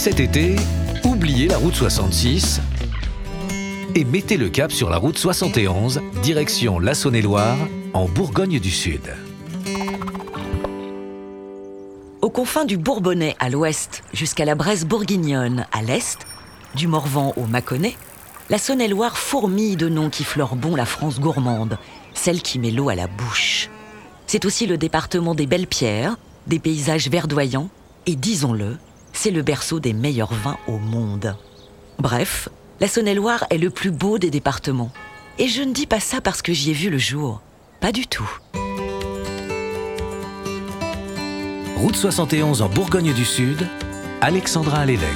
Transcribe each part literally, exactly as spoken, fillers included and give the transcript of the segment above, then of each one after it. Cet été, oubliez la route soixante-six et mettez le cap sur la route soixante et onze, direction la Saône-et-Loire, en Bourgogne du Sud. Aux confins du Bourbonnais à l'ouest, jusqu'à la Bresse bourguignonne à l'est, du Morvan au Mâconnais, la Saône-et-Loire fourmille de noms qui fleurent bon la France gourmande, celle qui met l'eau à la bouche. C'est aussi le département des belles pierres, des paysages verdoyants, et disons-le, c'est le berceau des meilleurs vins au monde. Bref, la Saône-et-Loire est le plus beau des départements. Et je ne dis pas ça parce que j'y ai vu le jour. Pas du tout. Route soixante et onze en Bourgogne du Sud, Alexandra Léveque.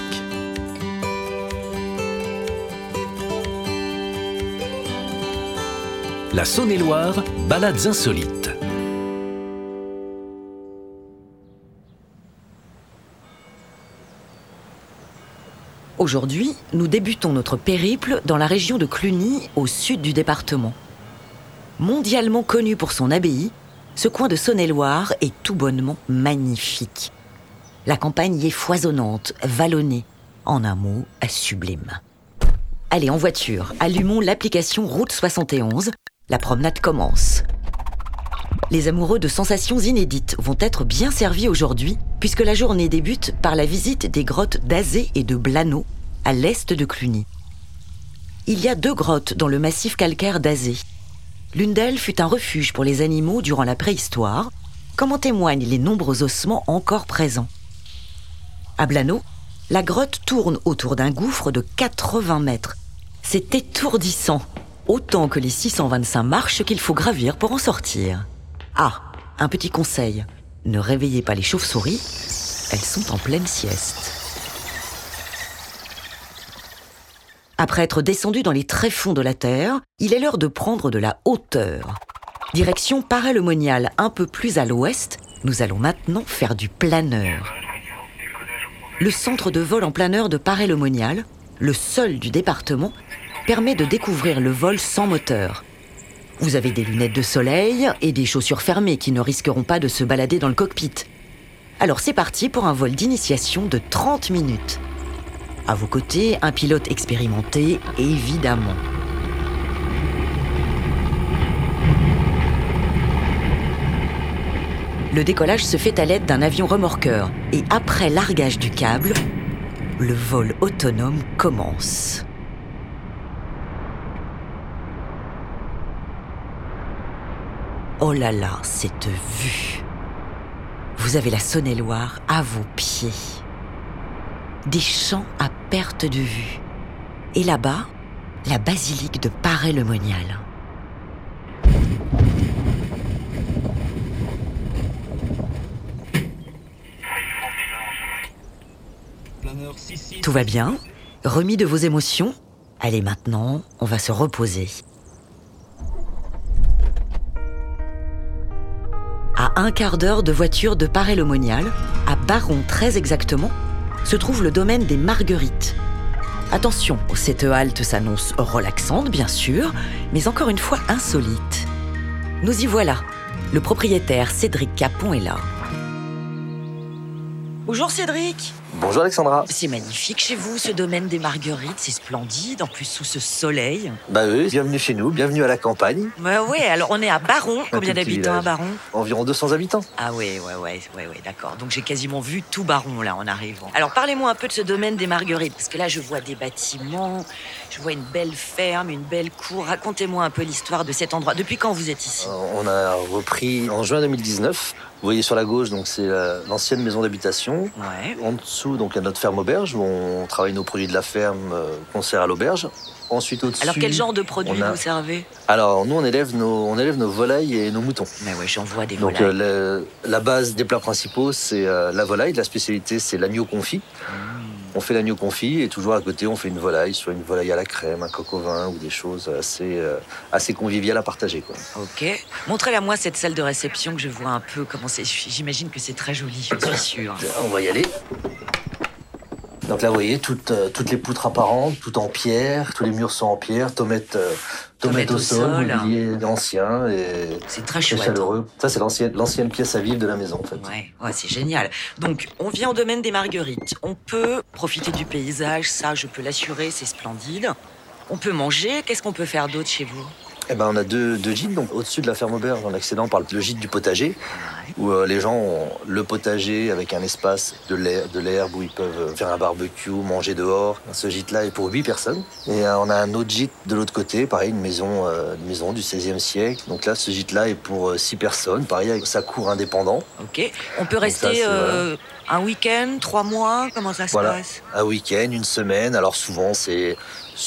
La Saône-et-Loire, balades insolites. Aujourd'hui, nous débutons notre périple dans la région de Cluny, au sud du département. Mondialement connu pour son abbaye, ce coin de Saône-et-Loire est tout bonnement magnifique. La campagne y est foisonnante, vallonnée, en un mot, sublime. Allez, en voiture, allumons l'application Route soixante et onze, la promenade commence. Les amoureux de sensations inédites vont être bien servis aujourd'hui, puisque la journée débute par la visite des grottes d'Azay et de Blano, à l'est de Cluny. Il y a deux grottes dans le massif calcaire d'Azay. L'une d'elles fut un refuge pour les animaux durant la préhistoire, comme en témoignent les nombreux ossements encore présents. À Blano, la grotte tourne autour d'un gouffre de quatre-vingts mètres. C'est étourdissant, autant que les six cent vingt-cinq marches qu'il faut gravir pour en sortir. Ah, un petit conseil, ne réveillez pas les chauves-souris, elles sont en pleine sieste. Après être descendu dans les tréfonds de la terre, il est l'heure de prendre de la hauteur. Direction Paray-le-Monial, un peu plus à l'ouest, nous allons maintenant faire du planeur. Le centre de vol en planeur de Paray-le-Monial, le seul du département, permet de découvrir le vol sans moteur. Vous avez des lunettes de soleil et des chaussures fermées qui ne risqueront pas de se balader dans le cockpit. Alors c'est parti pour un vol d'initiation de trente minutes. À vos côtés, un pilote expérimenté, évidemment. Le décollage se fait à l'aide d'un avion remorqueur et après largage du câble, le vol autonome commence. Oh là là, cette vue! Vous avez la Saône-et-Loire à vos pieds. Des champs à perte de vue. Et là-bas, la basilique de Paray-le-Monial. Tout va bien? Remis de vos émotions? Allez, maintenant, on va se reposer. À un quart d'heure de voiture de Paray-le-Monial, à Baron très exactement, se trouve le domaine des Marguerites. Attention, cette halte s'annonce relaxante, bien sûr, mais encore une fois insolite. Nous y voilà. Le propriétaire Cédric Capon est là. Bonjour Cédric. Bonjour Alexandra. C'est magnifique chez vous, ce domaine des Marguerites, c'est splendide, en plus sous ce soleil. Bah oui, bienvenue chez nous, bienvenue à la campagne. Bah oui, alors on est à Baron, combien d'habitants à Baron? Environ deux cents habitants. Ah oui, ouais, ouais, ouais, ouais, d'accord, donc j'ai quasiment vu tout Baron là en arrivant. Alors parlez-moi un peu de ce domaine des Marguerites, parce que là je vois des bâtiments, je vois une belle ferme, une belle cour. Racontez-moi un peu l'histoire de cet endroit, depuis quand vous êtes ici? euh, On a repris en juin deux mille dix-neuf, vous voyez sur la gauche, donc c'est la, l'ancienne maison d'habitation. Ouais. On donc à notre ferme auberge où on travaille nos produits de la ferme euh, qu'on sert à l'auberge. Ensuite au-dessus. Alors quel genre de produits a... vous servez? Alors nous on élève nos on élève nos volailles et nos moutons. Mais ouais, j'en vois des volailles. Donc euh, le, la base des plats principaux c'est euh, la volaille, la spécialité c'est l'agneau confit. Mmh. On fait l'agneau confit et toujours à côté on fait une volaille, soit une volaille à la crème, un coq au vin ou des choses assez, euh, assez conviviales à partager, quoi. Ok. Montrez-la moi cette salle de réception que je vois un peu comment c'est. J'imagine que c'est très joli, je suis sûre. On va y aller. Donc là vous voyez toutes, euh, toutes les poutres apparentes, tout en pierre, tous les murs sont en pierre, tomates, euh, te mettent au sol, mobilier ancien et c'est très chouette. Chaleureux. Ça, c'est l'ancienne, l'ancienne pièce à vivre de la maison, en fait. Ouais, ouais, c'est génial. Donc, on vient au domaine des Marguerites. On peut profiter du paysage, ça, je peux l'assurer, c'est splendide. On peut manger. Qu'est-ce qu'on peut faire d'autre chez vous ? Eh ben, on a deux, deux gîtes, donc au-dessus de la ferme auberge, en accédant par le gîte du potager, ouais. où euh, les gens ont le potager avec un espace de, l'her- de l'herbe où ils peuvent faire un barbecue, manger dehors. Ce gîte-là est pour huit personnes. Et euh, on a un autre gîte de l'autre côté, pareil, une maison, euh, une maison du seizième siècle. Donc là, ce gîte-là est pour euh, six personnes, pareil, avec sa cour indépendante. Ok. On peut rester ça, euh, un week-end, trois mois, comment ça se voilà. passe ? Un week-end, une semaine. Alors souvent, c'est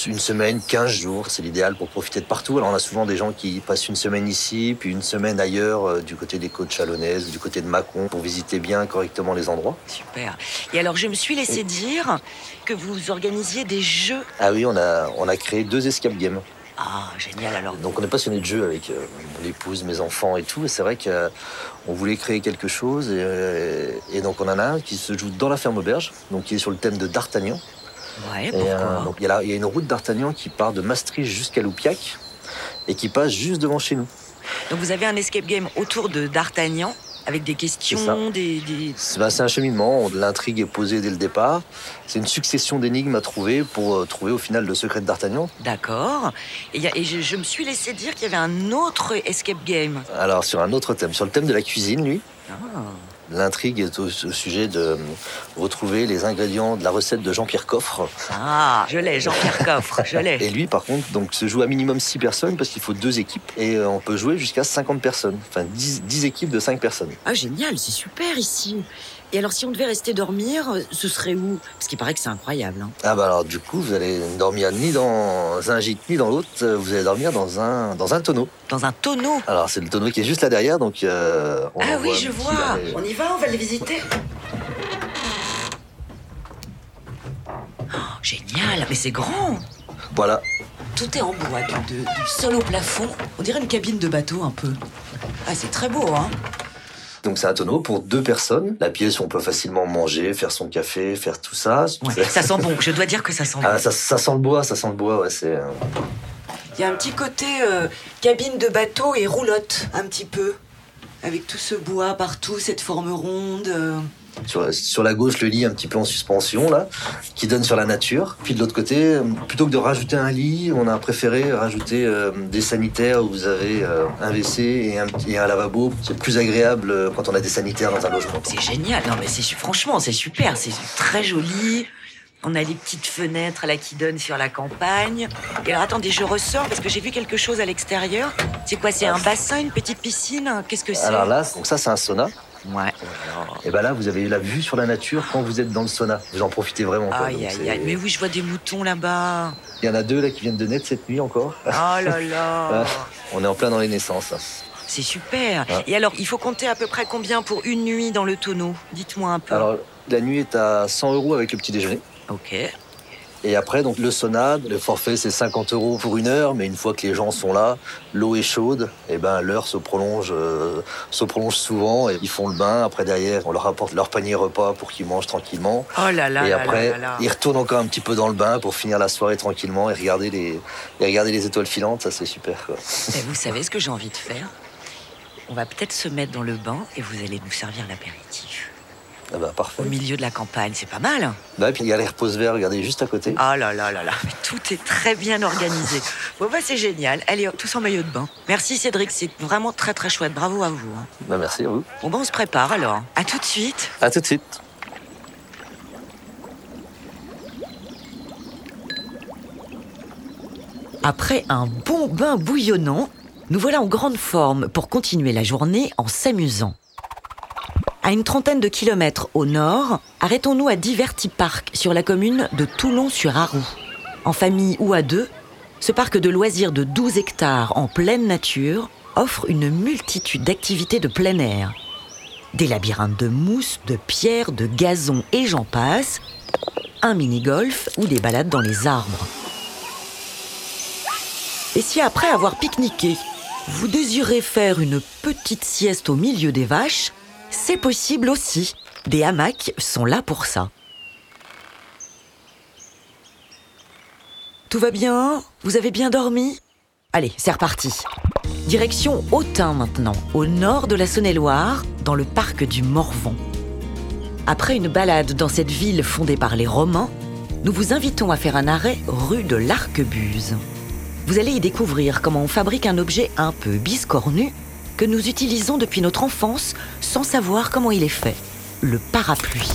une semaine, quinze jours, c'est l'idéal pour profiter de partout. Alors on a souvent des gens qui passent une semaine ici, puis une semaine ailleurs, euh, du côté des côtes chalonnaises, du côté de Mâcon, pour visiter bien correctement les endroits. Super. Et alors je me suis laissé Et... dire que vous organisiez des jeux. Ah oui, on a, on a créé deux escape games. Ah, génial alors. Donc on est passionné de jeux avec euh, mon épouse, mes enfants et tout. Et c'est vrai qu'on euh, voulait créer quelque chose. Et, euh, et donc on en a un qui se joue dans la ferme auberge, donc qui est sur le thème de D'Artagnan. Ouais, pourquoi ? Euh, donc il y, y a une route d'Artagnan qui part de Maastricht jusqu'à Loupiac et qui passe juste devant chez nous. Donc vous avez un escape game autour de D'Artagnan avec des questions, des... des... C'est, ben, c'est un cheminement, l'intrigue est posée dès le départ. C'est une succession d'énigmes à trouver pour euh, trouver au final le secret de D'Artagnan. D'accord. Et, y a, et je, je me suis laissé dire qu'il y avait un autre escape game. Alors sur un autre thème, sur le thème de la cuisine, lui. Ah. L'intrigue est au, au sujet de retrouver les ingrédients de la recette de Jean-Pierre Coffre. Ah, je l'ai, Jean-Pierre Coffre, je l'ai. Et lui, par contre, donc, se joue à minimum six personnes parce qu'il faut deux équipes. Et euh, on peut jouer jusqu'à cinquante personnes, enfin dix équipes de cinq personnes. Ah, génial, c'est super ici. Et alors, si on devait rester dormir, ce serait où ? Parce qu'il paraît que c'est incroyable. Hein. Ah bah alors, du coup, vous allez dormir ni dans un gîte, ni dans l'autre. Vous allez dormir dans un, dans un tonneau. Dans un tonneau ? Alors, c'est le tonneau qui est juste là derrière, donc... Euh, on ah oui, je vois. Avait... On y va, on va le visiter. Oh, génial, mais c'est grand. Voilà. Tout est en bois, du, du sol au plafond. On dirait une cabine de bateau, un peu. Ah, c'est très beau, hein. Donc c'est un tonneau pour deux personnes. La pièce où on peut facilement manger, faire son café, faire tout ça. Ouais, ça sent bon, je dois dire que ça sent ah, bon. Ça, ça sent le bois, ça sent le bois, ouais, c'est... Il y a un petit côté euh, cabine de bateau et roulotte, un petit peu. Avec tout ce bois partout, cette forme ronde... Euh... Sur, sur la gauche, le lit un petit peu en suspension, là, qui donne sur la nature. Puis de l'autre côté, plutôt que de rajouter un lit, on a préféré rajouter euh, des sanitaires où vous avez euh, un W C et un, et un lavabo. C'est plus agréable euh, quand on a des sanitaires dans un logement. C'est génial. Non, mais c'est, franchement, c'est super. C'est très joli. On a les petites fenêtres là, qui donnent sur la campagne. Et alors, attendez, je ressors parce que j'ai vu quelque chose à l'extérieur. C'est quoi ? C'est un bassin, une petite piscine ? Qu'est-ce que c'est ? Alors là, donc ça, c'est un sauna. Ouais. Et ben là, vous avez la vue sur la nature quand vous êtes dans le sauna. Vous en profitez vraiment. Quoi. Aïe, aïe, aïe. Mais oui, je vois des moutons là-bas. Il y en a deux là qui viennent de naître cette nuit encore. Oh là là. On est en plein dans les naissances. C'est super. Ouais. Et alors, il faut compter à peu près combien pour une nuit dans le tonneau ? Dites-moi un peu. Alors, la nuit est à cent euros avec le petit déjeuner. Ok. Et après, donc, le sauna, le forfait, c'est cinquante euros pour une heure. Mais une fois que les gens sont là, l'eau est chaude. Et ben, l'heure se prolonge, euh, se prolonge souvent. Et ils font le bain. Après, derrière, on leur apporte leur panier repas pour qu'ils mangent tranquillement. Oh là là. Et après, là là là. Ils retournent encore un petit peu dans le bain pour finir la soirée tranquillement et regarder les, et regarder les étoiles filantes. Ça, c'est super, quoi. Ben, vous savez ce que j'ai envie de faire ? On va peut-être se mettre dans le bain et vous allez nous servir l'apéritif. Ah bah, parfait. Au milieu de la campagne, c'est pas mal. Bah, et puis il y a les repose-verts, regardez, juste à côté. Ah là là là là, mais tout est très bien organisé. Bon bah c'est génial, allez, tous en maillot de bain. Merci Cédric, c'est vraiment très très chouette, bravo à vous. Bah merci à vous. Bon bah on se prépare alors, à tout de suite. À tout de suite. Après un bon bain bouillonnant, nous voilà en grande forme pour continuer la journée en s'amusant. À une trentaine de kilomètres au nord, arrêtons-nous à Divertiparc, sur la commune de Toulon-sur-Arroux. En famille ou à deux, ce parc de loisirs de douze hectares en pleine nature offre une multitude d'activités de plein air. Des labyrinthes de mousse, de pierres, de gazon et j'en passe, un mini-golf ou des balades dans les arbres. Et si après avoir pique-niqué, vous désirez faire une petite sieste au milieu des vaches, c'est possible aussi. Des hamacs sont là pour ça. Tout va bien ? Vous avez bien dormi ? Allez, c'est reparti. Direction Autun maintenant, au nord de la Saône-et-Loire, dans le parc du Morvan. Après une balade dans cette ville fondée par les Romains, nous vous invitons à faire un arrêt rue de l'Arquebuse. Vous allez y découvrir comment on fabrique un objet un peu biscornu que nous utilisons depuis notre enfance sans savoir comment il est fait, le parapluie.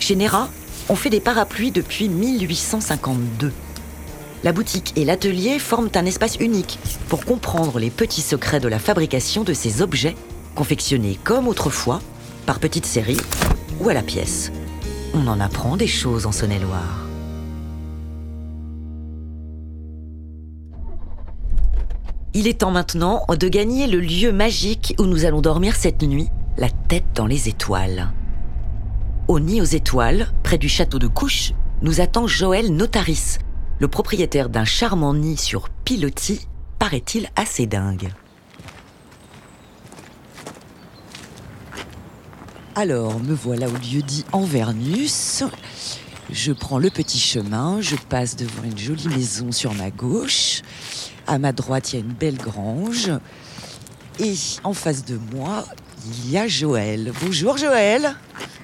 Chez Nera, on fait des parapluies depuis mille huit cent cinquante-deux. La boutique et l'atelier forment un espace unique pour comprendre les petits secrets de la fabrication de ces objets, confectionnés comme autrefois, par petites séries ou à la pièce. On en apprend des choses en Saône-et-Loire. Il est temps maintenant de gagner le lieu magique où nous allons dormir cette nuit, la tête dans les étoiles. Au Nid aux Étoiles, près du château de Couches, nous attend Joël Notaris, le propriétaire d'un charmant nid sur pilotis, paraît-il assez dingue. Alors, me voilà au lieu dit Envernus. Je prends le petit chemin, je passe devant une jolie maison sur ma gauche. À ma droite, il y a une belle grange. Et en face de moi, il y a Joël. Bonjour Joël.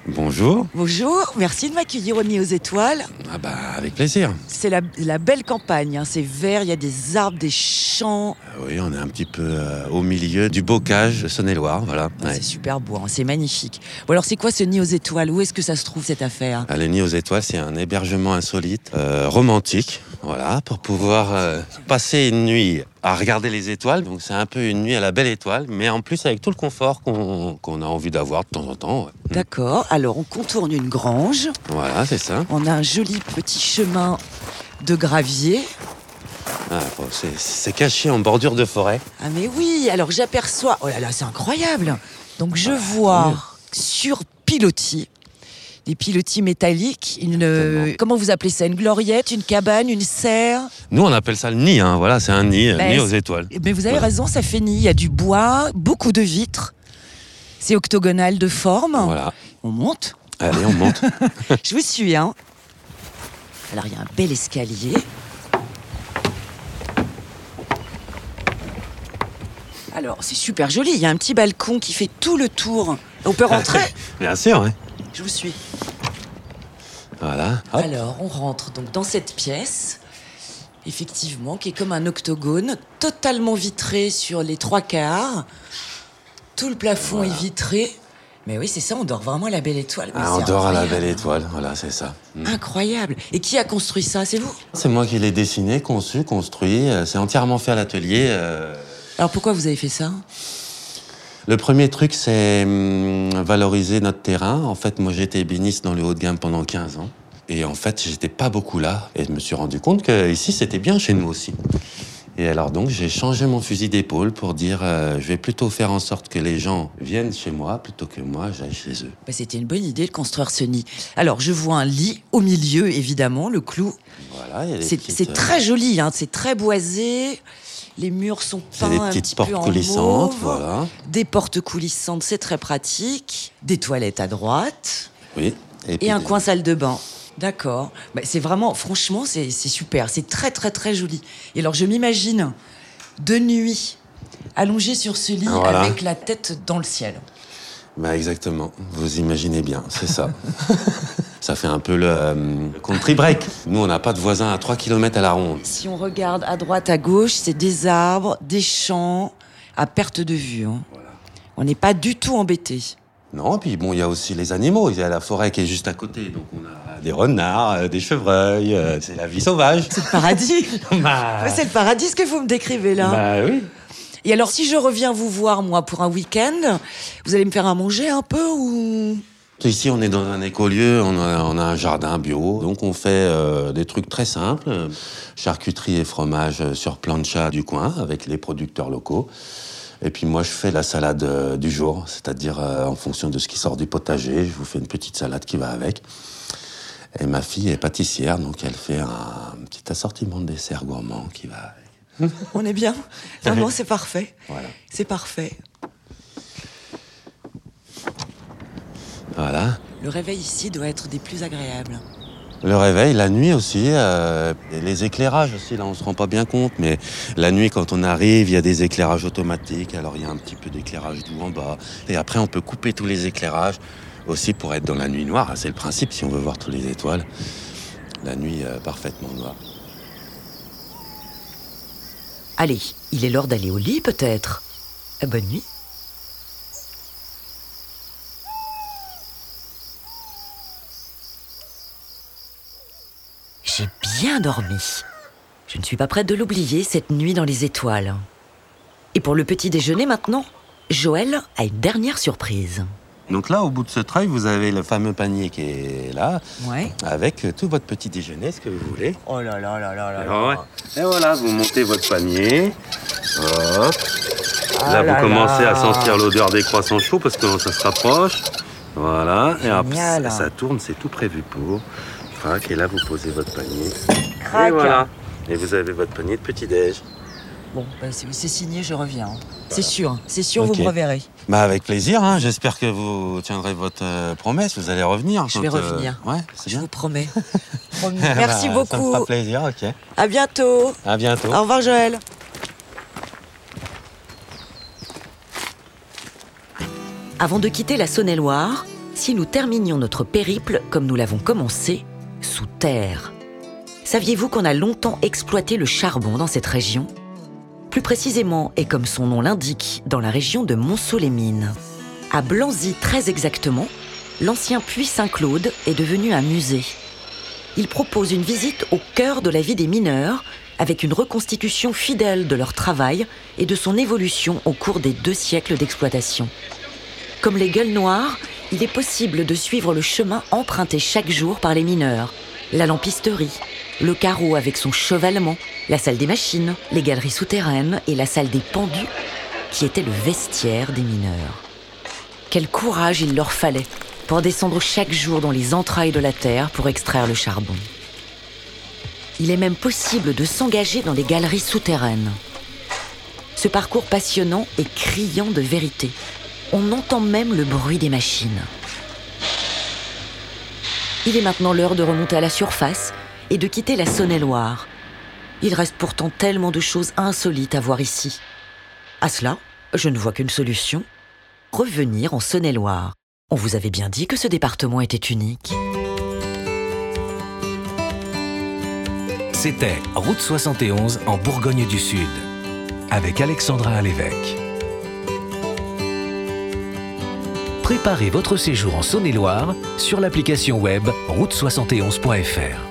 Bonjour. Bonjour, merci de m'accueillir au Nid aux Étoiles. Ah bah, avec plaisir. C'est la, la belle campagne, hein. C'est vert, il y a des arbres, des champs. Euh, oui, on est un petit peu euh, au milieu du bocage Saône-et-Loire, voilà. Ouais. C'est super beau, hein, c'est magnifique. Bon, alors c'est quoi ce Nid aux Étoiles? Où est-ce que ça se trouve cette affaire? ah, Le Nid aux Étoiles, c'est un hébergement insolite, euh, romantique, voilà, pour pouvoir euh, passer une nuit à regarder les étoiles. Donc c'est un peu une nuit à la belle étoile, mais en plus avec tout le confort qu'on, qu'on a envie d'avoir de temps en temps. Ouais. D'accord. Alors, on contourne une grange. Voilà, c'est ça. On a un joli petit chemin de gravier. Ah, bon, c'est, c'est caché en bordure de forêt. Ah mais oui, alors j'aperçois... Oh là là, c'est incroyable. Donc je ah, vois sur pilotis, des pilotis métalliques, une... Euh, comment vous appelez ça? Une gloriette, une cabane, une serre? Nous, on appelle ça le nid, hein. Voilà, c'est un nid, bah, nid aux étoiles. Mais vous avez voilà. raison, ça fait nid. Il y a du bois, beaucoup de vitres. C'est octogonal de forme. Voilà. On monte. Allez, on monte. Je vous suis, hein. Alors, il y a un bel escalier. Alors, c'est super joli. Il y a un petit balcon qui fait tout le tour. On peut rentrer? Bien sûr, oui. Je vous suis. Voilà. Hop. Alors, on rentre donc dans cette pièce, effectivement, qui est comme un octogone, totalement vitré sur les trois quarts. Tout le plafond voilà. est vitré. Mais oui, c'est ça, on dort vraiment à la belle étoile. Mais ah, on dort incroyable. à la belle étoile, voilà, c'est ça. Mm. Incroyable. Et qui a construit ça? C'est vous? C'est moi qui l'ai dessiné, conçu, construit. C'est entièrement fait à l'atelier. Euh... Alors pourquoi vous avez fait ça? Le premier truc, c'est hum, valoriser notre terrain. En fait, moi, j'étais ébéniste dans le haut de gamme pendant quinze ans. Et en fait, j'étais pas beaucoup là. Et je me suis rendu compte qu'ici, c'était bien chez nous aussi. Et alors donc, j'ai changé mon fusil d'épaule pour dire euh, je vais plutôt faire en sorte que les gens viennent chez moi plutôt que moi, j'aille chez eux. Bah, c'était une bonne idée de construire ce nid. Alors, je vois un lit au milieu, évidemment, le clou. Voilà, il y a des c'est, petites... c'est très joli, hein, c'est très boisé. Les murs sont peints un petit peu en mauve. C'est des petites portes coulissantes, voilà. Des portes coulissantes, c'est très pratique. Des toilettes à droite. Oui. Et, et puis un des... coin salle de bain. D'accord. Bah, c'est vraiment, franchement, c'est, c'est super. C'est très, très, très joli. Et alors, je m'imagine, de nuit, allongée sur ce lit voilà. avec la tête dans le ciel. Bah, exactement. Vous imaginez bien, c'est ça. Ça fait un peu le, euh, le country break. Nous, on n'a pas de voisins à trois kilomètres à la ronde. Si on regarde à droite, à gauche, c'est des arbres, des champs, à perte de vue. Hein. Voilà. On n'est pas du tout embêtés. Non, puis bon, il y a aussi les animaux. Il y a la forêt qui est juste à côté, donc on a des renards, des chevreuils. Euh, c'est la vie sauvage. C'est le paradis. bah... C'est le paradis, ce que vous me décrivez là. Bah oui. Et alors, si je reviens vous voir moi pour un week-end, vous allez me faire à manger un peu ou? Ici, on est dans un écolieu, on a, on a un jardin bio, donc on fait euh, des trucs très simples, charcuterie et fromage sur plancha du coin avec les producteurs locaux. Et puis moi, je fais la salade euh, du jour, c'est-à-dire euh, en fonction de ce qui sort du potager, je vous fais une petite salade qui va avec. Et ma fille est pâtissière, donc elle fait un, un petit assortiment de desserts gourmands qui va avec. On est bien. Vraiment, c'est parfait. Voilà. C'est parfait. Voilà. Le réveil ici doit être des plus agréables. Le réveil, la nuit aussi, euh, et les éclairages aussi, là on se rend pas bien compte, mais la nuit quand on arrive, il y a des éclairages automatiques, alors il y a un petit peu d'éclairage doux en bas, et après on peut couper tous les éclairages aussi pour être dans la nuit noire, c'est le principe si on veut voir toutes les étoiles, la nuit euh, parfaitement noire. Allez, il est l'heure d'aller au lit peut-être. Bonne nuit. J'ai bien dormi. Je ne suis pas prête de l'oublier, cette nuit dans les étoiles. Et pour le petit déjeuner maintenant, Joël a une dernière surprise. Donc là, au bout de ce treuil, vous avez le fameux panier qui est là, ouais, avec tout votre petit déjeuner, ce que vous voulez. Oh là là là là là là. Ouais. Et voilà, vous montez votre panier. Hop. Ah là, là, vous commencez là à sentir l'odeur des croissants chauds parce que ça se rapproche. Voilà. Génial. Et hop, ça tourne, c'est tout prévu pour. Et là, vous posez votre panier. Crac. Et voilà. Et vous avez votre panier de petit-déj. Bon, bah c'est, c'est signé, je reviens. Hein. Voilà. C'est sûr, c'est sûr, okay. Vous me reverrez. Bah avec plaisir, hein. J'espère que vous tiendrez votre euh, promesse, vous allez revenir. Je quand, vais revenir, euh... ouais, c'est je bien. Vous promets. Promis. Merci bah, beaucoup. Ça me fera plaisir, ok. À bientôt. À bientôt. Au revoir, Joël. Avant de quitter la Saône-et-Loire, si nous terminions notre périple comme nous l'avons commencé, sous terre. Saviez-vous qu'on a longtemps exploité le charbon dans cette région ? Plus précisément, et comme son nom l'indique, dans la région de Monceau-les-Mines. À Blanzy, très exactement, l'ancien puits Saint-Claude est devenu un musée. Il propose une visite au cœur de la vie des mineurs, avec une reconstitution fidèle de leur travail et de son évolution au cours des deux siècles d'exploitation. Comme les gueules noires, il est possible de suivre le chemin emprunté chaque jour par les mineurs. La lampisterie, le carreau avec son chevalement, la salle des machines, les galeries souterraines et la salle des pendus, qui était le vestiaire des mineurs. Quel courage il leur fallait pour descendre chaque jour dans les entrailles de la terre pour extraire le charbon. Il est même possible de s'engager dans les galeries souterraines. Ce parcours passionnant est criant de vérité. On entend même le bruit des machines. Il est maintenant l'heure de remonter à la surface et de quitter la Saône-et-Loire. Il reste pourtant tellement de choses insolites à voir ici. À cela, je ne vois qu'une solution : revenir en Saône-et-Loire. On vous avait bien dit que ce département était unique. C'était Route soixante et onze en Bourgogne du Sud, avec Alexandra Léveque. Préparez votre séjour en Saône-et-Loire sur l'application web route soixante et onze point f r.